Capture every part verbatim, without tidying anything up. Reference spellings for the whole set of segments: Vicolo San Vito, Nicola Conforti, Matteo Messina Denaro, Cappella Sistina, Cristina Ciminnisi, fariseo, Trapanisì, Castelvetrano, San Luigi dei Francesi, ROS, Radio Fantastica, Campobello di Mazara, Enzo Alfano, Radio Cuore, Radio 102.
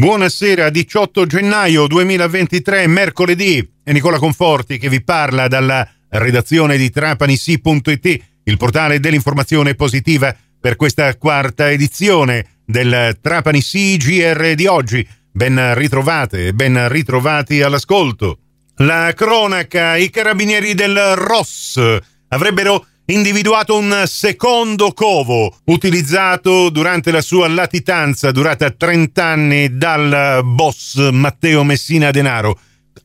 Buonasera, diciotto gennaio duemilaventitré, mercoledì, è Nicola Conforti che vi parla dalla redazione di Trapanisì punto it, il portale dell'informazione positiva, per questa quarta edizione del Trapanisì G R di oggi. Ben ritrovate e ben ritrovati all'ascolto. La cronaca: i carabinieri del R O S avrebbero individuato un secondo covo utilizzato durante la sua latitanza durata trenta anni dal boss Matteo Messina Denaro.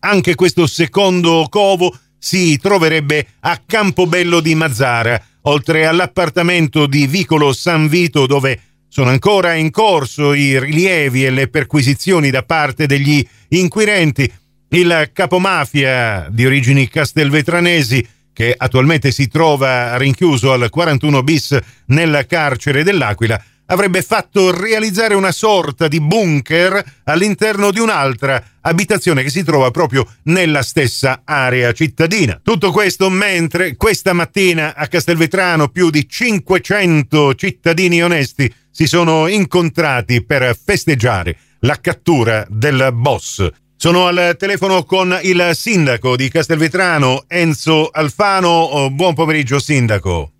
Anche questo secondo covo si troverebbe a Campobello di Mazara, oltre all'appartamento di Vicolo San Vito, dove sono ancora in corso i rilievi e le perquisizioni da parte degli inquirenti. Il capomafia di origini castelvetranesi, che attualmente si trova rinchiuso al quarantuno bis nel carcere dell'Aquila, avrebbe fatto realizzare una sorta di bunker all'interno di un'altra abitazione che si trova proprio nella stessa area cittadina. Tutto questo mentre questa mattina a Castelvetrano più di cinquecento cittadini onesti si sono incontrati per festeggiare la cattura del boss. Sono al telefono con il sindaco di Castelvetrano, Enzo Alfano. Buon pomeriggio, sindaco.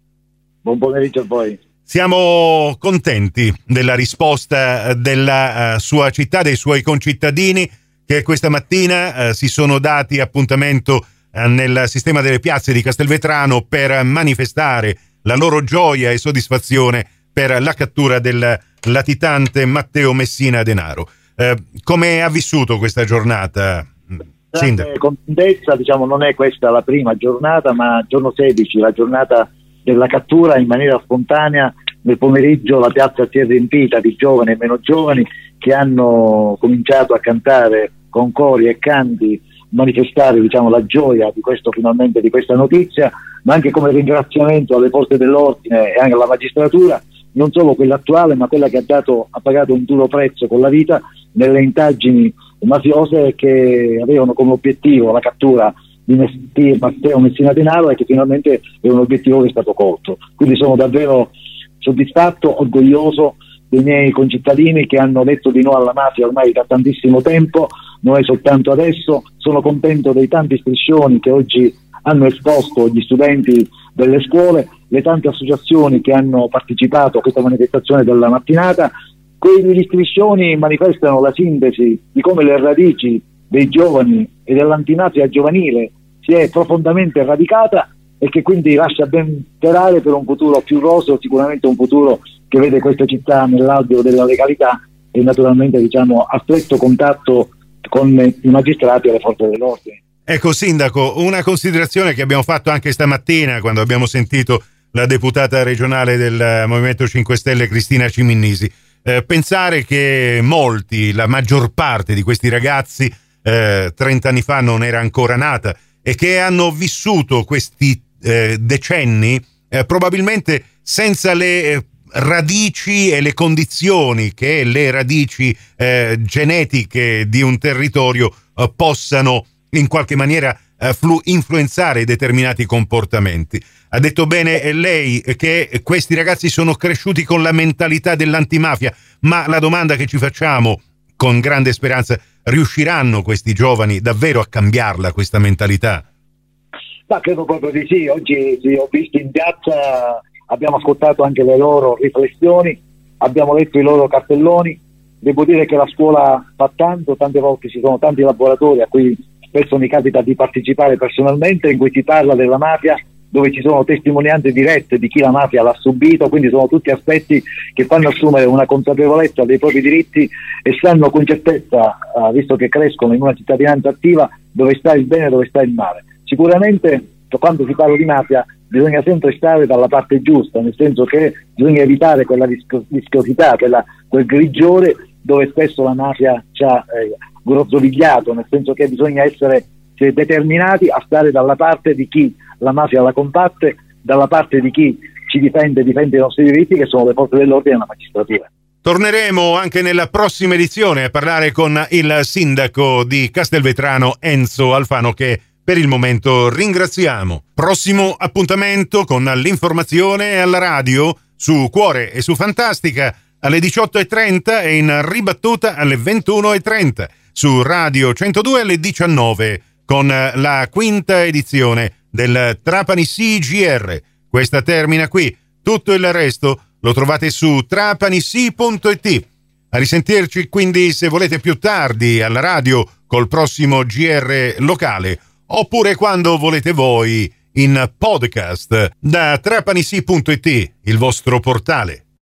Buon pomeriggio a voi. Siamo contenti della risposta della sua città, dei suoi concittadini, che questa mattina si sono dati appuntamento nel sistema delle piazze di Castelvetrano per manifestare la loro gioia e soddisfazione per la cattura del latitante Matteo Messina Denaro. Eh, come ha vissuto questa giornata, sindaco? Con contentezza, diciamo, non è questa la prima giornata, ma giorno sedici, la giornata della cattura, in maniera spontanea nel pomeriggio la piazza si è riempita di giovani e meno giovani che hanno cominciato a cantare con cori e canti, manifestare, diciamo, la gioia di questo, finalmente, di questa notizia, ma anche come ringraziamento alle forze dell'ordine e anche alla magistratura, non solo quella attuale, ma quella che ha dato ha pagato un duro prezzo con la vita nelle indagini mafiose che avevano come obiettivo la cattura di Matteo Messina Denaro, e che finalmente è un obiettivo che è stato colto. Quindi sono davvero soddisfatto, orgoglioso dei miei concittadini che hanno detto di no alla mafia ormai da tantissimo tempo, non è soltanto adesso. Sono contento dei tanti striscioni che oggi hanno esposto gli studenti delle scuole, le tante associazioni che hanno partecipato a questa manifestazione della mattinata. Quegli striscioni manifestano la sintesi di come le radici dei giovani e dell'antimafia giovanile si è profondamente radicata, e che quindi lascia ben sperare per un futuro più roseo, sicuramente un futuro che vede questa città nell'alveo della legalità e naturalmente, diciamo, a stretto contatto con i magistrati e le forze dell'ordine. Ecco, sindaco, una considerazione che abbiamo fatto anche stamattina quando abbiamo sentito la deputata regionale del Movimento cinque Stelle Cristina Ciminnisi. Eh, pensare che molti, la maggior parte di questi ragazzi eh, trenta anni fa non era ancora nata, e che hanno vissuto questi eh, decenni eh, probabilmente senza le eh, radici e le condizioni che le radici eh, genetiche di un territorio eh, possano in qualche maniera eh, flu- influenzare determinati comportamenti. Ha detto bene lei che questi ragazzi sono cresciuti con la mentalità dell'antimafia, ma la domanda che ci facciamo con grande speranza: riusciranno questi giovani davvero a cambiarla, questa mentalità? Ma credo proprio di sì. Oggi li ho visti in piazza, abbiamo ascoltato anche le loro riflessioni, abbiamo letto i loro cartelloni. Devo dire che la scuola fa tanto, tante volte ci sono tanti laboratori a cui spesso mi capita di partecipare personalmente, in cui si parla della mafia, dove ci sono testimonianze dirette di chi la mafia l'ha subito. Quindi sono tutti aspetti che fanno assumere una consapevolezza dei propri diritti, e sanno con certezza, visto che crescono in una cittadinanza attiva, dove sta il bene e dove sta il male. Sicuramente, quando si parla di mafia, bisogna sempre stare dalla parte giusta, nel senso che bisogna evitare quella viscosità, quella, quel grigiore dove spesso la mafia ci ha eh, grozzovigliato, nel senso che bisogna essere determinati a stare dalla parte di chi la mafia la combatte, dalla parte di chi ci difende, difende i nostri diritti, che sono le forze dell'ordine e la magistratura. Torneremo anche nella prossima edizione a parlare con il sindaco di Castelvetrano, Enzo Alfano, che per il momento ringraziamo. Prossimo appuntamento con l'informazione alla radio, su Cuore e su Fantastica, alle diciotto e trenta e in ribattuta alle ventuno e trenta su Radio centodue alle diciannove con la quinta edizione del Trapanisì G R. Questa termina qui, tutto il resto lo trovate su Trapanisì punto it. A risentirci quindi se volete più tardi alla radio col prossimo G R locale, oppure quando volete voi in podcast da Trapanisì punto it, il vostro portale.